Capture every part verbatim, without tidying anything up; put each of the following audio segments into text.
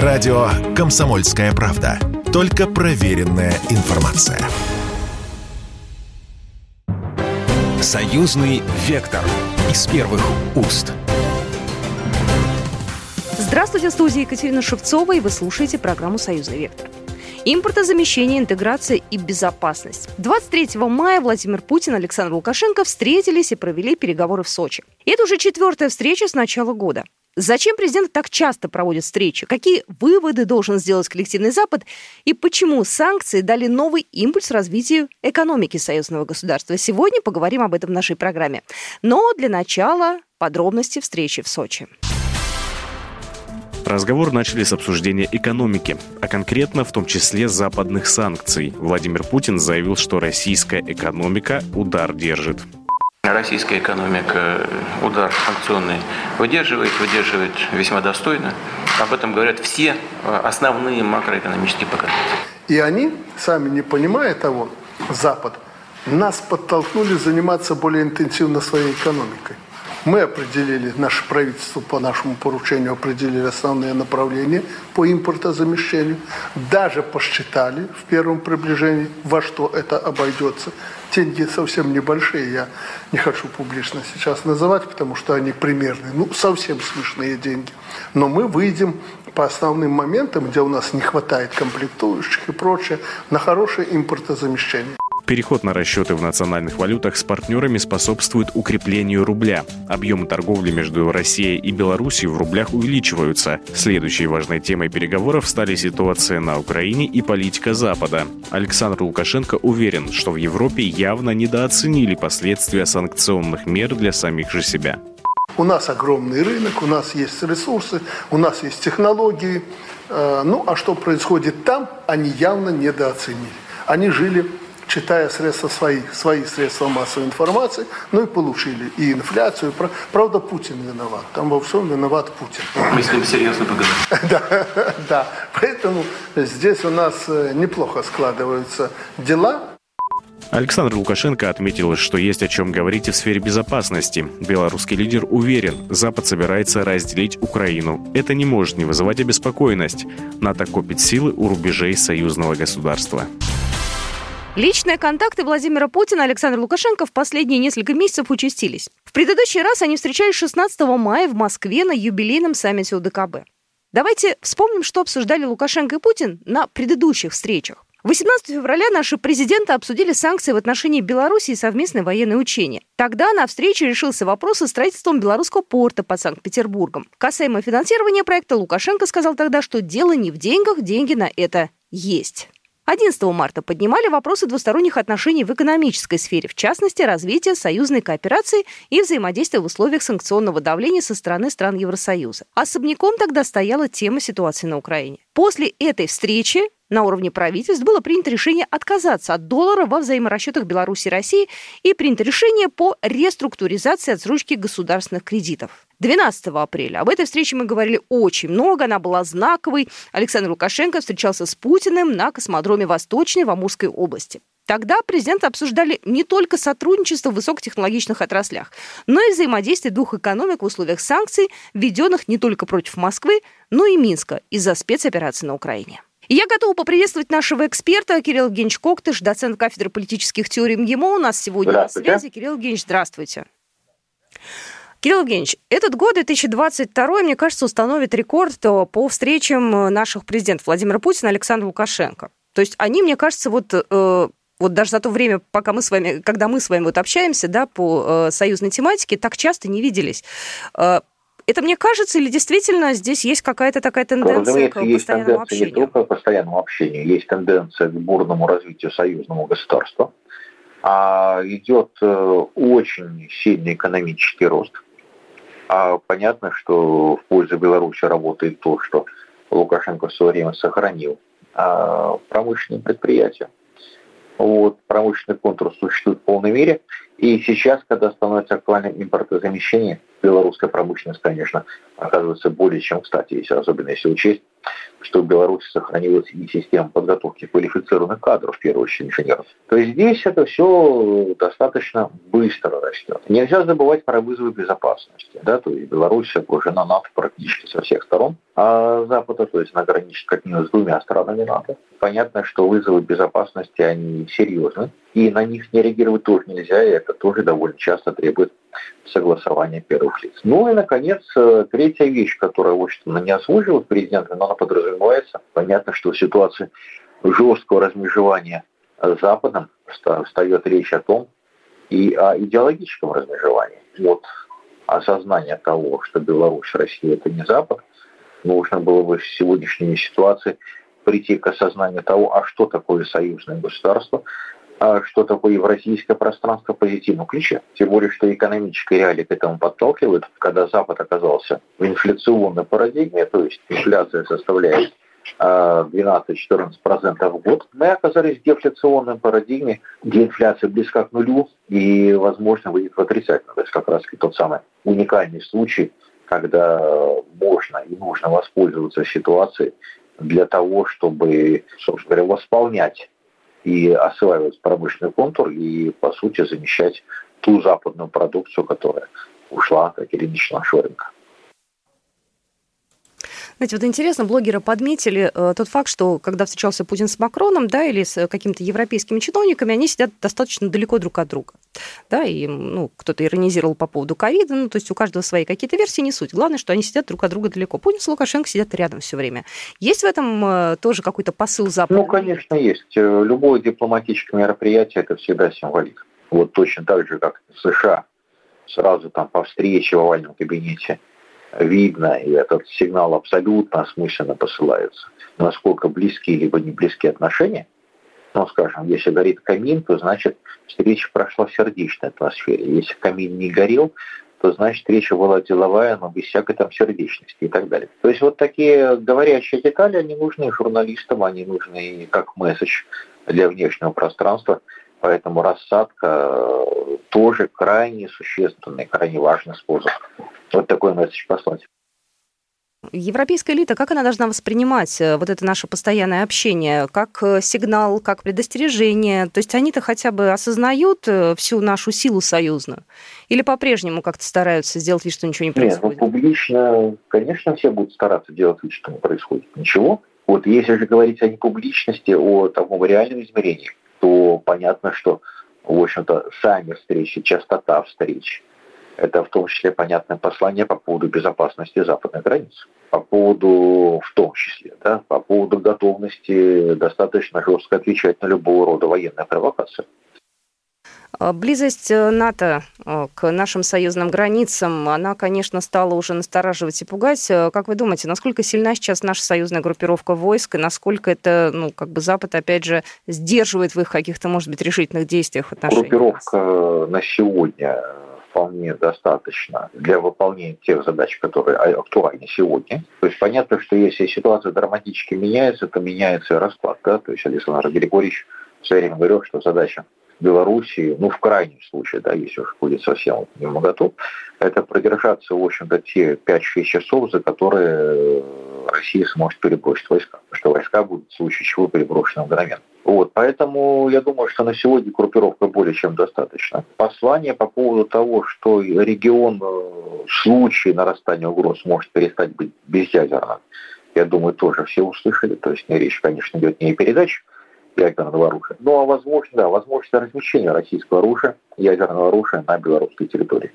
Радио «Комсомольская правда». Только проверенная информация. Союзный вектор. Из первых уст. Здравствуйте, в студии Екатерина Шевцова, и вы слушаете программу «Союзный вектор». Импортозамещение, интеграция и безопасность. двадцать третьего мая Владимир Путин и Александр Лукашенко встретились и провели переговоры в Сочи. И это уже четвертая встреча с начала года. Зачем президент так часто проводит встречи? Какие выводы должен сделать коллективный Запад? И почему санкции дали новый импульс развитию экономики союзного государства? Сегодня поговорим об этом в нашей программе. Но для начала подробности встречи в Сочи. Разговор начали с обсуждения экономики, а конкретно в том числе западных санкций. Владимир Путин заявил, что российская экономика удар держит. Российская экономика удар санкционный выдерживает, выдерживает весьма достойно. Об этом говорят все основные макроэкономические показатели. И они, сами не понимая того, Запад, нас подтолкнули заниматься более интенсивно своей экономикой. Мы определили, наше правительство по нашему поручению определили основные направления по импортозамещению. Даже посчитали в первом приближении, во что это обойдется. Деньги совсем небольшие, я не хочу публично сейчас называть, потому что они примерные. Ну, совсем смешные деньги. Но мы выйдем по основным моментам, где у нас не хватает комплектующих и прочее, на хорошее импортозамещение. Переход на расчеты в национальных валютах с партнерами способствует укреплению рубля. Объемы торговли между Россией и Белоруссией в рублях увеличиваются. Следующей важной темой переговоров стали ситуация на Украине и политика Запада. Александр Лукашенко уверен, что в Европе явно недооценили последствия санкционных мер для самих же себя. У нас огромный рынок, у нас есть ресурсы, у нас есть технологии. Ну а что происходит там, они явно недооценили. Они жили... читая средства свои, свои средства массовой информации, ну и получили и инфляцию. И прав... Правда, Путин виноват. Там во всем виноват Путин. Мы с ним серьезно поговорим. Да, да. Поэтому здесь у нас неплохо складываются дела. Александр Лукашенко отметил, что есть о чем говорить и в сфере безопасности. Белорусский лидер уверен, Запад собирается разделить Украину. Это не может не вызывать обеспокоенность. НАТО копит силы у рубежей союзного государства. Личные контакты Владимира Путина и Александра Лукашенко в последние несколько месяцев участились. В предыдущий раз они встречались шестнадцатого мая в Москве на юбилейном саммите о дэ ка бэ. Давайте вспомним, что обсуждали Лукашенко и Путин на предыдущих встречах. восемнадцатого февраля наши президенты обсудили санкции в отношении Беларуси и совместное военное учение. Тогда на встрече решился вопрос со строительством белорусского порта под Санкт-Петербургом. Касаемо финансирования проекта, Лукашенко сказал тогда, что дело не в деньгах, деньги на это есть. одиннадцатого марта поднимали вопросы двусторонних отношений в экономической сфере, в частности, развития союзной кооперации и взаимодействия в условиях санкционного давления со стороны стран Евросоюза. Особняком тогда стояла тема ситуации на Украине. После этой встречи на уровне правительств было принято решение отказаться от доллара во взаиморасчетах Беларуси и России и принято решение по реструктуризации отсрочки государственных кредитов. двенадцатого апреля. Об этой встрече мы говорили очень много, она была знаковой. Александр Лукашенко встречался с Путиным на космодроме Восточный в Амурской области. Тогда президенты обсуждали не только сотрудничество в высокотехнологичных отраслях, но и взаимодействие двух экономик в условиях санкций, введенных не только против Москвы, но и Минска из-за спецоперации на Украине. И я готова поприветствовать нашего эксперта Кирилла Евгеньевича Коктыш, доцент кафедры политических теорий МГИМО. У нас сегодня на связи. Кирилл Евгеньевич, здравствуйте. Кирилл Евгеньевич, этот год, две тысячи двадцать второй, мне кажется, установит рекорд по встречам наших президентов Владимира Путина и Александра Лукашенко. То есть они, мне кажется, вот, э, вот даже за то время, пока мы с вами, когда мы с вами вот общаемся, да, по э, союзной тематике, так часто не виделись. Э, это мне кажется, или действительно здесь есть какая-то такая тенденция к постоянному общению? Разумеется, есть тенденция не только к постоянному общению, есть тенденция к бурному развитию союзного государства. А идет очень сильный экономический рост. А понятно, что в пользу Беларуси работает то, что Лукашенко в свое время сохранил а промышленные предприятия. Вот, промышленный контур существует в полной мере. И сейчас, когда становится актуальным импортозамещение, белорусская промышленность, конечно, оказывается более чем кстати, если, особенно если учесть что в Беларуси сохранилась и система подготовки квалифицированных кадров, в первую очередь инженеров, то здесь это все достаточно быстро растет. Нельзя забывать про вызовы безопасности. Да? То есть Беларусь окружена НАТО практически со всех сторон, а Запада, то есть она граничит как минимум с двумя странами НАТО. Понятно, что вызовы безопасности, они серьезны, и на них не реагировать тоже нельзя, и это тоже довольно часто требует согласования первых лиц. Ну и, наконец, третья вещь, которая, в общем-то, не озвучивалась президентом, но она подразумевается. Понятно, что в ситуации жесткого размежевания с Западом встает речь о том и о идеологическом размежевании. Вот осознание того, что Беларусь, Россия – это не Запад, нужно было бы в сегодняшней ситуации прийти к осознанию того, а что такое союзное государство, что такое евразийское пространство в позитивном ключе. Тем более, что экономические реалии к этому подталкивают. Когда Запад оказался в инфляционной парадигме, то есть инфляция составляет двенадцать-четырнадцать процентов в год, мы оказались в дефляционной парадигме, где инфляция близка к нулю и, возможно, выйдет в отрицательную. То есть как раз тот самый уникальный случай, когда можно и нужно воспользоваться ситуацией для того, чтобы, собственно говоря, восполнять и осваивать промышленный контур и, по сути, замещать ту западную продукцию, которая ушла, как или иначе, нашего рынка. Знаете, вот интересно, блогеры подметили э, тот факт, что когда встречался Путин с Макроном, да, или с какими-то европейскими чиновниками, они сидят достаточно далеко друг от друга, да, и, ну, кто-то иронизировал по поводу ковида, ну, то есть у каждого свои какие-то версии, не суть. Главное, что они сидят друг от друга далеко. Путин с Лукашенко сидят рядом все время. Есть в этом э, тоже какой-то посыл Запада? Ну, конечно, есть. Любое дипломатическое мероприятие – это всегда символизм. Вот точно так же, как в США, сразу там по встрече в овальном кабинете видно, и этот сигнал абсолютно осмысленно посылается. Насколько близкие либо не близкие отношения, ну, скажем, если горит камин, то значит встреча прошла в сердечной атмосфере. Если камин не горел, то значит встреча была деловая, но без всякой там сердечности и так далее. То есть вот такие говорящие детали, они нужны журналистам, они нужны как месседж для внешнего пространства. Поэтому рассадка тоже крайне существенный, крайне важный способ вот такой месседж послать. Европейская элита, как она должна воспринимать вот это наше постоянное общение? Как сигнал, как предостережение? То есть они-то хотя бы осознают всю нашу силу союзную? Или по-прежнему как-то стараются сделать вид, что ничего не происходит? Нет, ну, публично, конечно, все будут стараться делать вид, что не происходит ничего. Вот если же говорить о непубличности, о таком реальном измерении, то понятно, что, в общем-то, сами встречи, частота встреч, это в том числе понятное послание по поводу безопасности западной границы, по поводу, в том числе, да, по поводу готовности достаточно жестко отвечать на любого рода военные провокации. Близость НАТО к нашим союзным границам, она, конечно, стала уже настораживать и пугать. Как вы думаете, насколько сильна сейчас наша союзная группировка войск, и насколько это, ну, как бы Запад, опять же, сдерживает в их каких-то, может быть, решительных действиях в отношении группировка нас? На сегодня вполне достаточно для выполнения тех задач, которые актуальны сегодня. То есть понятно, что если ситуация драматически меняется, то меняется и расклад. Да? То есть Александр Григорьевич все время говорил, что задача Белоруссии, ну, в крайнем случае, да, если уж будет совсем не готов, это продержаться, в общем-то, те пять-шесть часов, за которые Россия сможет перебросить войска, потому что войска будут в случае чего переброшены мгновенно. Вот, поэтому я думаю, что на сегодня группировка более чем достаточно. Послание по поводу того, что регион в случае нарастания угроз может перестать быть безъядерным, я думаю, тоже все услышали, то есть речь, конечно, идет не о передаче ядерного оружия. Ну, а возможно, да, возможно размещение российского оружия, ядерного оружия на белорусской территории.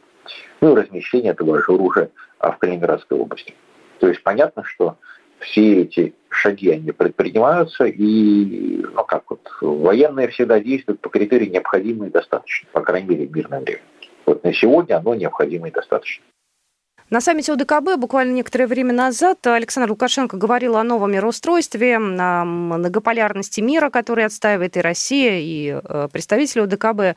Ну, и размещение этого же оружия в Калининградской области. То есть понятно, что все эти шаги, они предпринимаются, и, ну, как вот, военные всегда действуют по критерию необходимо и достаточно, по крайней мере, в мирное время. Вот на сегодня оно необходимо и достаточно. На саммите о дэ ка бэ буквально некоторое время назад Александр Лукашенко говорил о новом мироустройстве, о многополярности мира, который отстаивает и Россия, и представители о дэ ка бэ.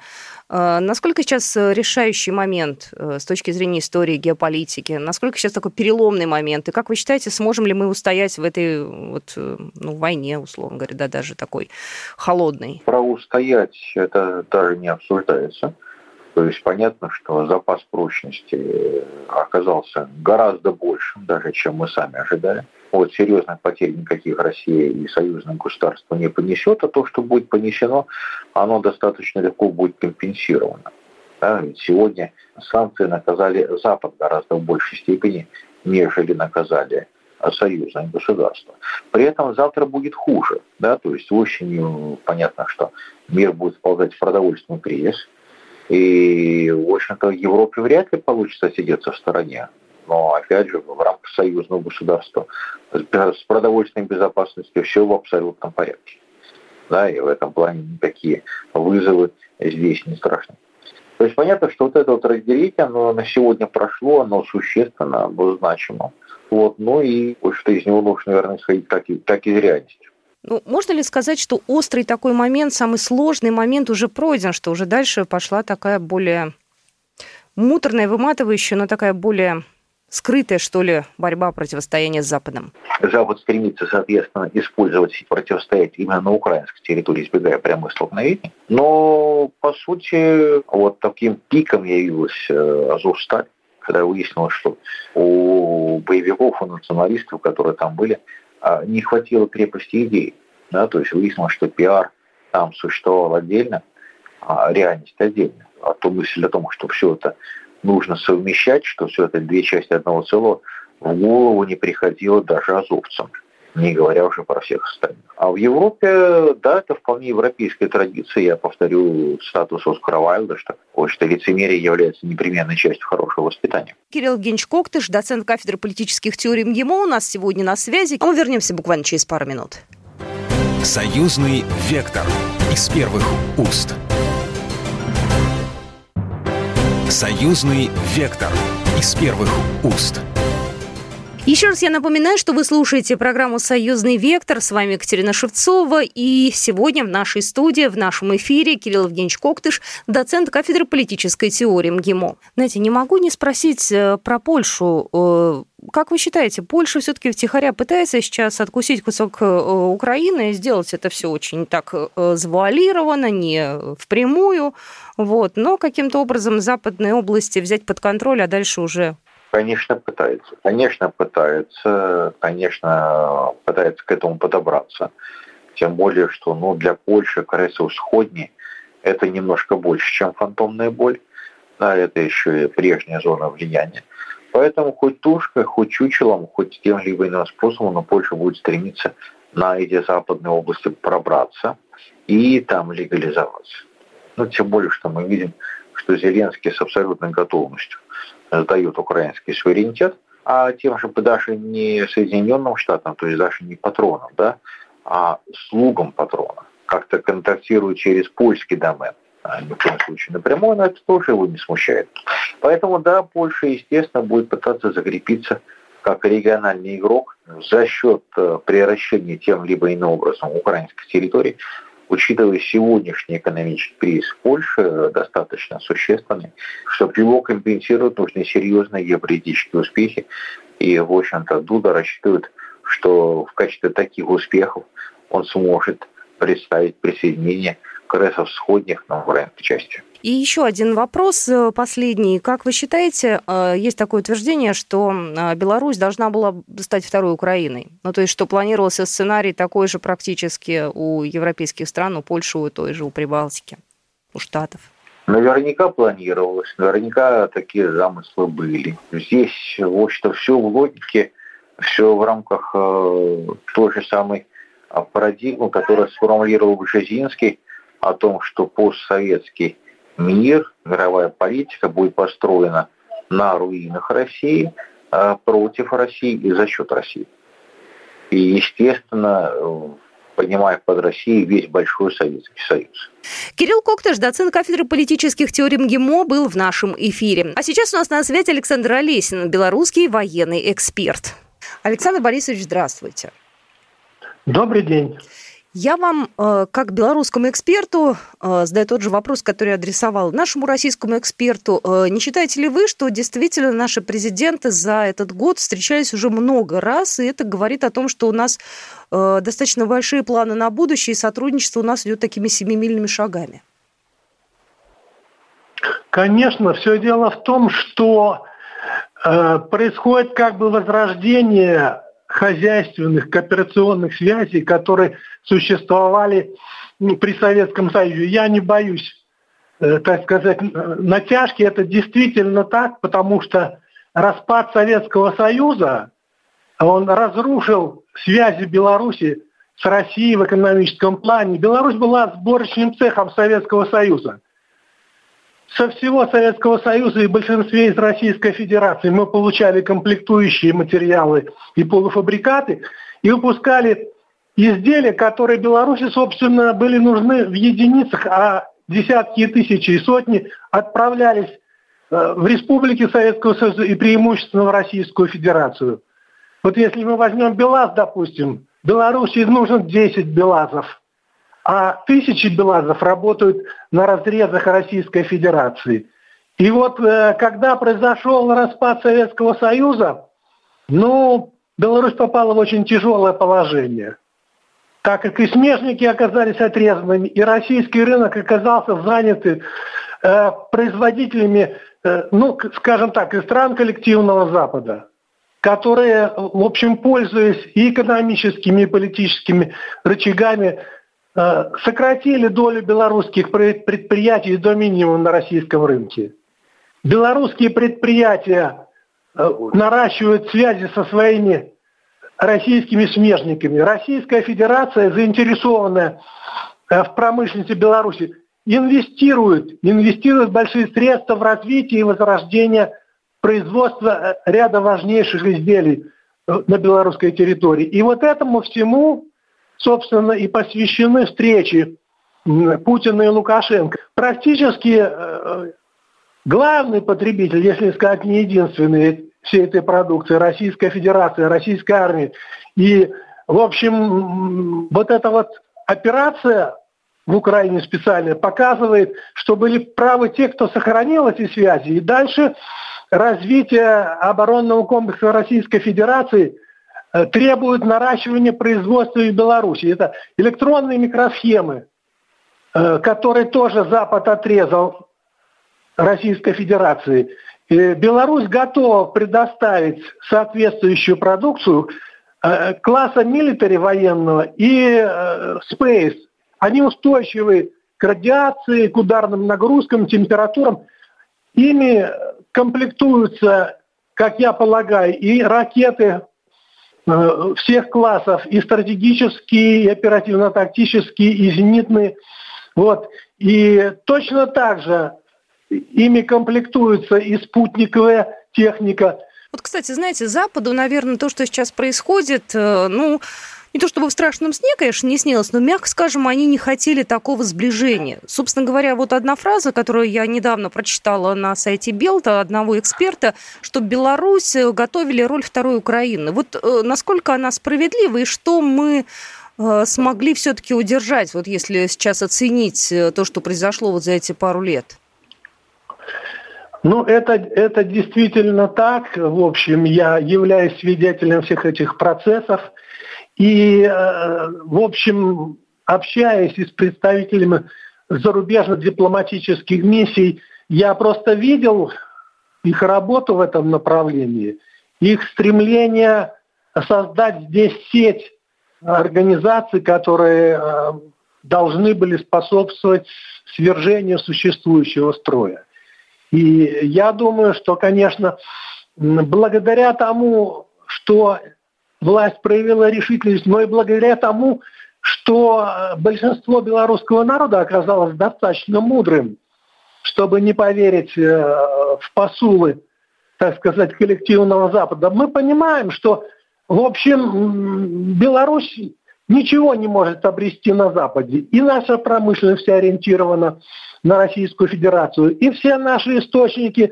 Насколько сейчас решающий момент с точки зрения истории, геополитики? Насколько сейчас такой переломный момент? И как вы считаете, сможем ли мы устоять в этой вот, ну, войне, условно говоря, да, даже такой холодной? Про устоять это даже не обсуждается. То есть понятно, что запас прочности оказался гораздо большим, даже чем мы сами ожидали. Вот, серьезных потерь никаких Россия и союзное государство не понесет, а то, что будет понесено, оно достаточно легко будет компенсировано. Да? Ведь сегодня санкции наказали Запад гораздо в большей степени, нежели наказали союзное государство. При этом завтра будет хуже. Да? То есть осенью понятно, что мир будет сползать в продовольственный кризис, и, в общем-то, Европе вряд ли получится сидеться в стороне. Но, опять же, в рамках союзного государства с продовольственной безопасностью все в абсолютном порядке. Да, и в этом плане никакие вызовы здесь не страшны. То есть понятно, что вот это вот разделение, оно на сегодня прошло, оно существенно, оно значимо. Вот, ну и что из него нужно, наверное, исходить так и, так и из реальности. Ну, можно ли сказать, что острый такой момент, самый сложный момент уже пройден, что уже дальше пошла такая более муторная, выматывающая, но такая более скрытая, что ли, борьба, противостояние с Западом? Запад стремится, соответственно, использовать и противостоять именно на украинской территории, избегая прямых столкновений. Но, по сути, вот таким пиком явилась Азов-Сталь, когда выяснилось, что у боевиков, у националистов, которые там были, не хватило крепости идей. Да? То есть выяснилось, что пиар там существовал отдельно, а реальность отдельно. А то мысль о том, что все это нужно совмещать, что все это две части одного целого, в голову не приходило даже азовцам, не говоря уже про всех остальных. А в Европе, да, это вполне европейская традиция. Я повторю статус Оскара Уайлда, что, что лицемерие является непременной частью хорошего воспитания. Кирилл Евгеньевич Коктыш, доцент кафедры политических теорий МГИМО, у нас сегодня на связи. А мы вернемся буквально через пару минут. Союзный вектор из первых уст. Союзный вектор из первых уст. Еще раз я напоминаю, что вы слушаете программу «Союзный вектор». С вами Екатерина Шевцова. И сегодня в нашей студии, в нашем эфире Кирилл Евгеньевич Коктыш, доцент кафедры политической теории МГИМО. Знаете, не могу не спросить про Польшу. Как вы считаете, Польша все-таки втихаря пытается сейчас откусить кусок Украины, сделать это все очень так завуалированно, не впрямую, вот, но каким-то образом западные области взять под контроль, а дальше уже... Конечно, пытается. Конечно, пытается. Конечно, пытается к этому подобраться. Тем более, что ну, для Польши, кажется, усходни это немножко больше, чем фантомная боль. Да, это еще и прежняя зона влияния. Поэтому хоть тушкой, хоть чучелом, хоть тем-либо иным способом, но Польша будет стремиться на эти западные области пробраться и там легализоваться. Ну, тем более, что мы видим, что Зеленский с абсолютной готовностью дает украинский суверенитет, а тем же даже не Соединенным Штатам, то есть даже не патронам, да, а слугам патрона, как-то контактирует через польский домен. Ни в коем случае напрямую, но это тоже его не смущает. Поэтому, да, Польша, естественно, будет пытаться закрепиться как региональный игрок за счет превращения тем либо иным образом украинской территории. Учитывая сегодняшний экономический кризис Польши, достаточно существенный, чтобы его компенсировать, нужны серьезные геополитические успехи. И, в общем-то, Дуда рассчитывает, что в качестве таких успехов он сможет представить присоединение к РС всходних на украинской части. И еще один вопрос последний. Как вы считаете, есть такое утверждение, что Беларусь должна была стать второй Украиной? Ну, то есть, что планировался сценарий такой же практически у европейских стран, у Польши, у той же, у Прибалтики, у Штатов? Наверняка планировалось, наверняка такие замыслы были. Здесь, в общем-то, все в логике, все в рамках той же самой парадигмы, которую сформулировал Бжезинский, о том, что постсоветский мир, мировая политика будет построена на руинах России, против России и за счет России. И, естественно, понимая под Россией весь большой Советский Союз. Кирилл Коктыш, доцент кафедры политических теорий МГИМО, был в нашем эфире. А сейчас у нас на связи Александр Олесин, белорусский военный эксперт. Александр Борисович, здравствуйте. Добрый день. Я вам, как белорусскому эксперту, задаю тот же вопрос, который адресовал нашему российскому эксперту. Не считаете ли вы, что действительно наши президенты за этот год встречались уже много раз, и это говорит о том, что у нас достаточно большие планы на будущее, и сотрудничество у нас идет такими семимильными шагами? Конечно, все дело в том, что происходит как бы возрождение хозяйственных, кооперационных связей, которые существовали при Советском Союзе. Я не боюсь, так сказать, натяжки. Это действительно так, потому что распад Советского Союза, он разрушил связи Беларуси с Россией в экономическом плане. Беларусь была сборочным цехом Советского Союза. Со всего Советского Союза и большинстве из Российской Федерации мы получали комплектующие материалы и полуфабрикаты и выпускали изделия, которые Беларуси, собственно, были нужны в единицах, а десятки и тысячи и сотни отправлялись в республики Советского Союза и преимущественно в Российскую Федерацию. Вот если мы возьмем БелАЗ, допустим, Беларуси нужно десять БелАЗов, а тысячи БелАЗов работают на разрезах Российской Федерации. И вот когда произошел распад Советского Союза, ну, Беларусь попала в очень тяжелое положение, так как и смежники оказались отрезанными, и российский рынок оказался занятым э, производителями, э, ну, скажем так, из стран коллективного Запада, которые, в общем, пользуясь и экономическими, и политическими рычагами, э, сократили долю белорусских предприятий до минимума на российском рынке. Белорусские предприятия э, наращивают связи со своими российскими смежниками. Российская Федерация, заинтересованная э, в промышленности Беларуси, инвестирует, инвестирует большие средства в развитие и возрождение производства ряда важнейших изделий на белорусской территории. И вот этому всему, собственно, и посвящены встречи Путина и Лукашенко. Практически главный потребитель, если сказать не единственный, всей этой продукции — Российская Федерация, Российская армия. И, в общем, вот эта вот операция в Украине специально показывает, что были правы те, кто сохранил эти связи. И дальше развитие оборонного комплекса Российской Федерации требует наращивания производства в Беларуси. Это электронные микросхемы, которые тоже Запад отрезал Российской Федерации. Беларусь готова предоставить соответствующую продукцию класса милитари военного и спейс. Они устойчивы к радиации, к ударным нагрузкам, температурам. Ими комплектуются, как я полагаю, и ракеты всех классов, и стратегические, и оперативно-тактические, и зенитные. Вот. И точно так же ими комплектуется и спутниковая техника. Вот, кстати, знаете, Западу, наверное, то, что сейчас происходит, ну, не то чтобы в страшном сне, конечно, не снилось, но, мягко скажем, они не хотели такого сближения. Собственно говоря, вот одна фраза, которую я недавно прочитала на сайте Белта, одного эксперта, что Беларусь готовили роль второй Украины. Вот насколько она справедлива и что мы смогли все-таки удержать, вот если сейчас оценить то, что произошло вот за эти пару лет? Ну, это, это действительно так. В общем, я являюсь свидетелем всех этих процессов. И, э, в общем, общаясь с представителями зарубежных дипломатических миссий, я просто видел их работу в этом направлении, их стремление создать здесь сеть организаций, которые э, должны были способствовать свержению существующего строя. И я думаю, что, конечно, благодаря тому, что власть проявила решительность, но и благодаря тому, что большинство белорусского народа оказалось достаточно мудрым, чтобы не поверить в посулы, так сказать, коллективного Запада, мы понимаем, что, в общем, Беларусь ничего не может обрести на Западе. И наша промышленность вся ориентирована на Российскую Федерацию. И все наши источники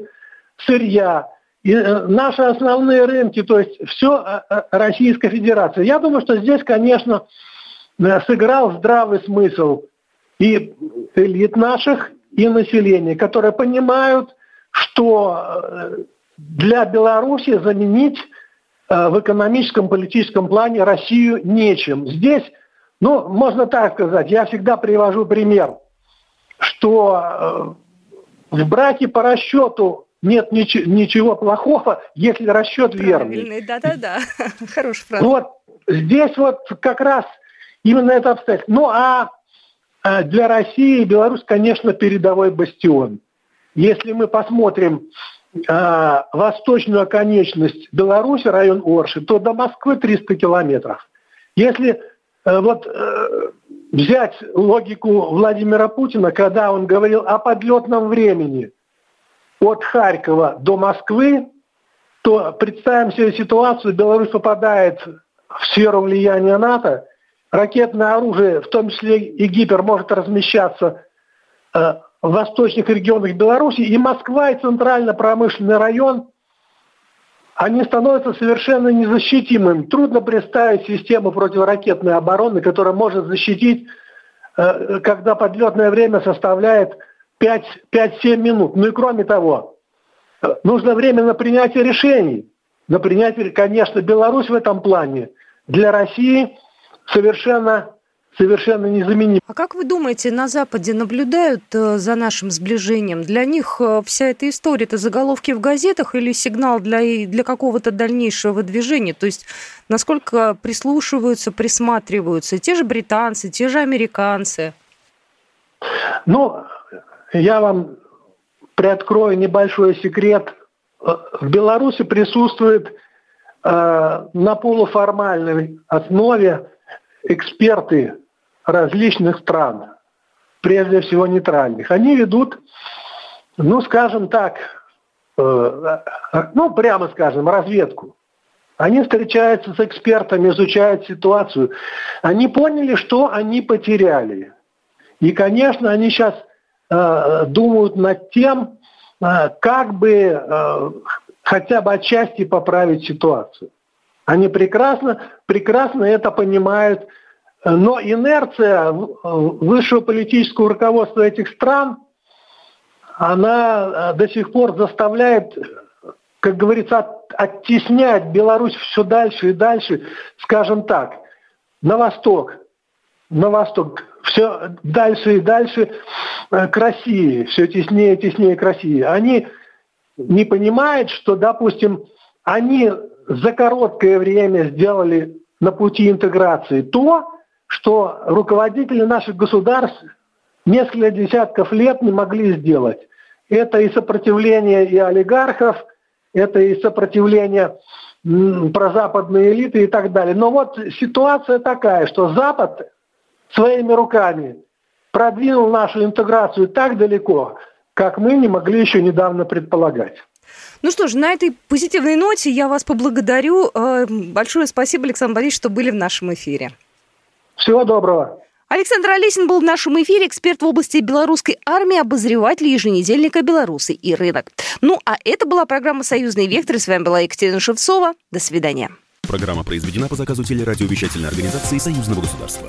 сырья, и наши основные рынки, то есть все Российская Федерация. Я думаю, что здесь, конечно, сыграл здравый смысл и элит наших, и населения, которые понимают, что для Беларуси заменить в экономическом, политическом плане Россию нечем. Здесь, ну, можно так сказать, я всегда привожу пример, что в браке по расчету нет нич- ничего плохого, если расчет верный. Да-да-да, хорошая фраза. Вот здесь вот как раз именно это обстоятельство. Ну а для России Беларусь, конечно, передовой бастион. Если мы посмотрим э, восточную оконечность Беларуси, район Орши, то до Москвы триста километров. Если э, вот, э, взять логику Владимира Путина, когда он говорил о подлетном времени от Харькова до Москвы, то представим себе ситуацию, Беларусь попадает в сферу влияния НАТО, ракетное оружие, в том числе и гипер, может размещаться э, в восточных регионах Беларуси, и Москва, и центрально-промышленный район, они становятся совершенно незащитимыми. Трудно представить систему противоракетной обороны, которая может защитить, э, когда подлетное время составляет пять-семь минут. Ну и кроме того, нужно время на принятие решений. На принятие, конечно, Беларусь в этом плане для России совершенно... совершенно незаменим. А как вы думаете, на Западе наблюдают за нашим сближением? Для них вся эта история – это заголовки в газетах или сигнал для, для какого-то дальнейшего движения? То есть насколько прислушиваются, присматриваются те же британцы, те же американцы? Ну, я вам приоткрою небольшой секрет. В Беларуси присутствует э, на полуформальной основе эксперты различных стран, прежде всего нейтральных, они ведут, ну, скажем так, э, ну, прямо скажем, разведку. Они встречаются с экспертами, изучают ситуацию. Они поняли, что они потеряли. И, конечно, они сейчас э, думают над тем, э, как бы э, хотя бы отчасти поправить ситуацию. Они прекрасно, прекрасно это понимают, но инерция высшего политического руководства этих стран, она до сих пор заставляет, как говорится, от, оттеснять Беларусь все дальше и дальше, скажем так, на восток, на восток, все дальше и дальше к России, все теснее и теснее к России. Они не понимают, что, допустим, они... за короткое время сделали на пути интеграции то, что руководители наших государств несколько десятков лет не могли сделать. Это и сопротивление и олигархов, это и сопротивление прозападной элиты и так далее. Но вот ситуация такая, что Запад своими руками продвинул нашу интеграцию так далеко, как мы не могли еще недавно предполагать. Ну что ж, на этой позитивной ноте я вас поблагодарю. Большое спасибо, Александр Борисович, что были в нашем эфире. Всего доброго. Александр Олесин был в нашем эфире, эксперт в области белорусской армии, обозреватель еженедельника «Белорусы и рынок». Ну, а это была программа «Союзный вектор». И с вами была Екатерина Шевцова. До свидания. Программа произведена по заказу телерадиовещательной организации Союзного государства.